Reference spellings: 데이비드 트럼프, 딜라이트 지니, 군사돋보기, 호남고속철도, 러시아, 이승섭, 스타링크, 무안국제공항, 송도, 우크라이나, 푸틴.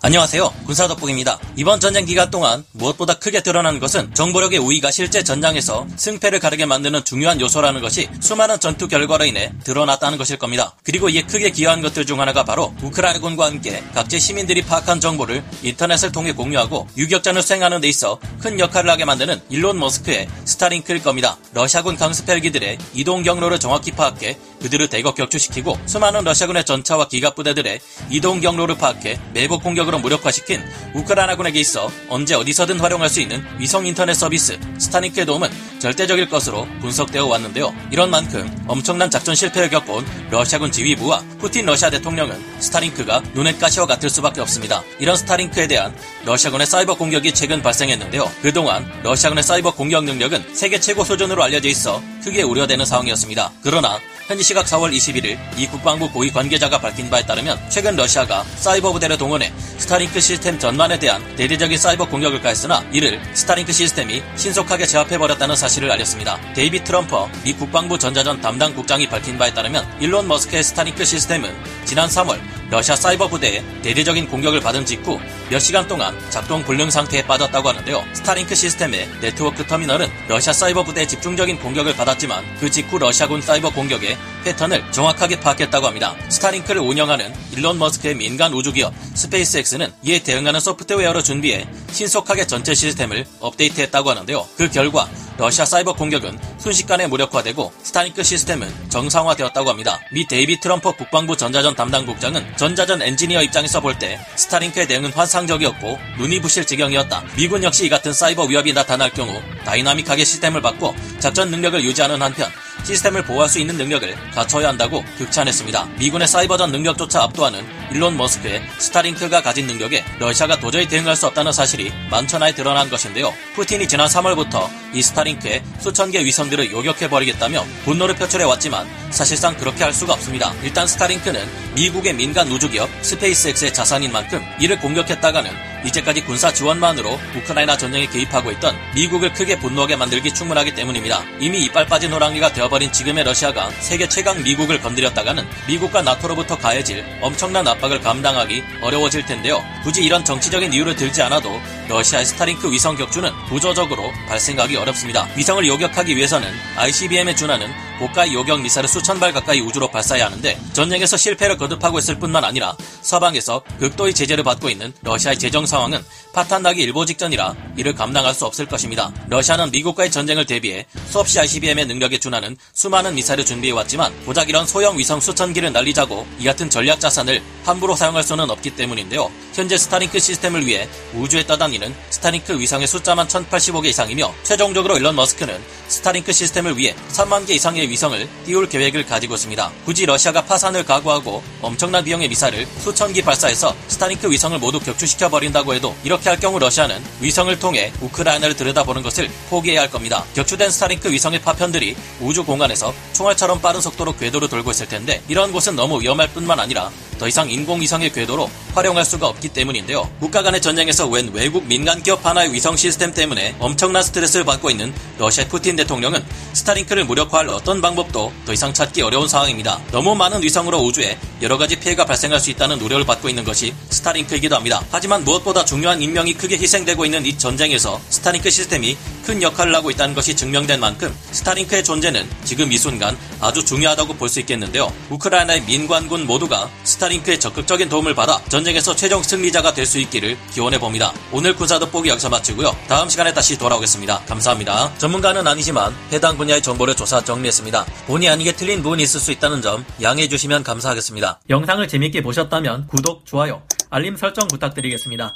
안녕하세요. 군사덕북입니다. 이번 전쟁 기간 동안 무엇보다 크게 드러난 것은 정보력의 우위가 실제 전장에서 승패를 가르게 만드는 중요한 요소라는 것이 수많은 전투 결과로 인해 드러났다는 것일 겁니다. 그리고 이에 크게 기여한 것들 중 하나가 바로 우크라이나군과 함께 각지 시민들이 파악한 정보를 인터넷을 통해 공유하고 유격전을 수행하는 데 있어 큰 역할을 하게 만드는 일론 머스크의 스타링크일 겁니다. 러시아군 강습 헬기들의 이동 경로를 정확히 파악해 그들을 대거 격추시키고 수많은 러시아군의 전차와 기갑부대들의 이동 경로를 파악해 매복 공격으로 무력화시킨 우크라이나군에게 있어 언제 어디서든 활용할 수 있는 위성 인터넷 서비스 스타링크의 도움은 절대적일 것으로 분석되어 왔는데요. 이런 만큼 엄청난 작전 실패를 겪어온 러시아군 지휘부와 푸틴 러시아 대통령은 스타링크가 눈엣 가시와 같을 수밖에 없습니다. 이런 스타링크에 대한 러시아군의 사이버 공격이 최근 발생했는데요. 그동안 러시아군의 사이버 공격 능력은 세계 최고 수준으로 알려져 있어 크게 우려되는 상황이었습니다. 그러나 현지 시각 4월 21일 미 국방부 고위 관계자가 밝힌 바에 따르면 최근 러시아가 사이버 부대를 동원해 스타링크 시스템 전반에 대한 대대적인 사이버 공격을 가했으나 이를 스타링크 시스템이 신속하게 제압해버렸다는 사실을 알렸습니다. 데이비드 트럼프 미 국방부 전자전 담당 국장이 밝힌 바에 따르면 일론 머스크의 스타링크 시스템은 지난 3월 러시아 사이버 부대의 대대적인 공격을 받은 직후 몇 시간 동안 작동 불능 상태에 빠졌다고 하는데요. 스타링크 시스템의 네트워크 터미널은 러시아 사이버 부대의 집중적인 공격을 받았지만 그 직후 러시아군 사이버 공격의 패턴을 정확하게 파악했다고 합니다. 스타링크를 운영하는 일론 머스크의 민간 우주기업 스페이스X는 이에 대응하는 소프트웨어를 준비해 신속하게 전체 시스템을 업데이트했다고 하는데요. 그 결과 러시아 사이버 공격은 순식간에 무력화되고 스타링크 시스템은 정상화되었다고 합니다. 미 데이비드 트럼프 국방부 전자전 담당국장은 전자전 엔지니어 입장에서 볼 때 스타링크의 대응은 환상적이었고 눈이 부실 지경이었다. 미군 역시 이 같은 사이버 위협이 나타날 경우 다이나믹하게 시스템을 바꿔 작전 능력을 유지하는 한편 시스템을 보호할 수 있는 능력을 갖춰야 한다고 극찬했습니다. 미군의 사이버전 능력조차 압도하는 일론 머스크의 스타링크가 가진 능력에 러시아가 도저히 대응할 수 없다는 사실이 만천하에 드러난 것인데요. 푸틴이 지난 3월부터 이 스타링크에 수천 개 위성들을 요격해버리겠다며 분노를 표출해왔지만 사실상 그렇게 할 수가 없습니다. 일단 스타링크는 미국의 민간 우주기업 스페이스X의 자산인 만큼 이를 공격했다가는 이제까지 군사 지원만으로 우크라이나 전쟁에 개입하고 있던 미국을 크게 분노하게 만들기 충분하기 때문입니다. 이미 이빨 빠진 호랑이가 되어버린 지금의 러시아가 세계 최강 미국을 건드렸다가는 미국과 나토로부터 가해질 엄청난 압박을 감당하기 어려워질 텐데요. 굳이 이런 정치적인 이유를 들지 않아도 러시아의 스타링크 위성 격추는 구조적으로 발생하기 어렵습니다. 위성을 요격하기 위해서는 ICBM에 준하는 고가 요격 미사를 수천 발 가까이 우주로 발사해야 하는데 전쟁에서 실패를 거듭하고 있을 뿐만 아니라 서방에서 극도의 제재를 받고 있는 러시아의 재정 상황은 파탄나기 일보 직전이라 이를 감당할 수 없을 것입니다. 러시아는 미국과의 전쟁을 대비해 수없이 ICBM의 능력에 준하는 수많은 미사일을 준비해왔지만 고작 이런 소형 위성 수천기를 날리자고 이 같은 전략 자산을 함부로 사용할 수는 없기 때문인데요. 현재 스타링크 시스템을 위해 우주에 떠다니는 스타링크 위성의 숫자만 1085개 이상이며 최종적으로 일론 머스크는 스타링크 시스템을 위해 3만 개 이상의 위성을 띄울 계획을 가지고 있습니다. 굳이 러시아가 파산을 각오하고 엄청난 비용의 미사를 수천 기 발사해서 스타링크 위성을 모두 격추시켜버린다고 해도 이렇게 할 경우 러시아는 위성을 통해 우크라이나를 들여다보는 것을 포기해야 할 겁니다. 격추된 스타링크 위성의 파편들이 우주 공간에서 총알처럼 빠른 속도로 궤도를 돌고 있을 텐데 이런 곳은 너무 위험할 뿐만 아니라 더 이상 인공위성의 궤도로 활용할 수가 없기 때문인데요. 국가 간의 전쟁에서 웬 외국 민간기업 하나의 위성 시스템 때문에 엄청난 스트레스를 받고 있는 러시아 푸틴 대통령은 스타링크를 무력화할 어떤 방법도 더 이상 찾기 어려운 상황입니다. 너무 많은 위성으로 우주에 여러가지 피해가 발생할 수 있다는 우려를 받고 있는 것이 스타링크이기도 합니다. 하지만 무엇보다 중요한 인명이 크게 희생되고 있는 이 전쟁에서 스타링크 시스템이 큰 역할을 하고 있다는 것이 증명된 만큼 스타링크의 존재는 지금 이 순간 아주 중요하다고 볼 수 있겠는데요. 우크라이나의 민관군 모두가 스타링크의 적극적인 도움을 받아 전쟁에서 최종 승리자가 될 수 있기를 기원해봅니다. 오늘 군사돋보기 여기서 마치고요. 다음 시간에 다시 돌아오겠습니다. 감사합니다. 전문가는 아니지만 해당 분야의 정보를 조사 정리했습니다. 본의 아니게 틀린 부분이 있을 수 있다는 점 양해해 주시면 감사하겠습니다. 영상을 재밌게 보셨다면 구독, 좋아요, 알림 설정 부탁드리겠습니다.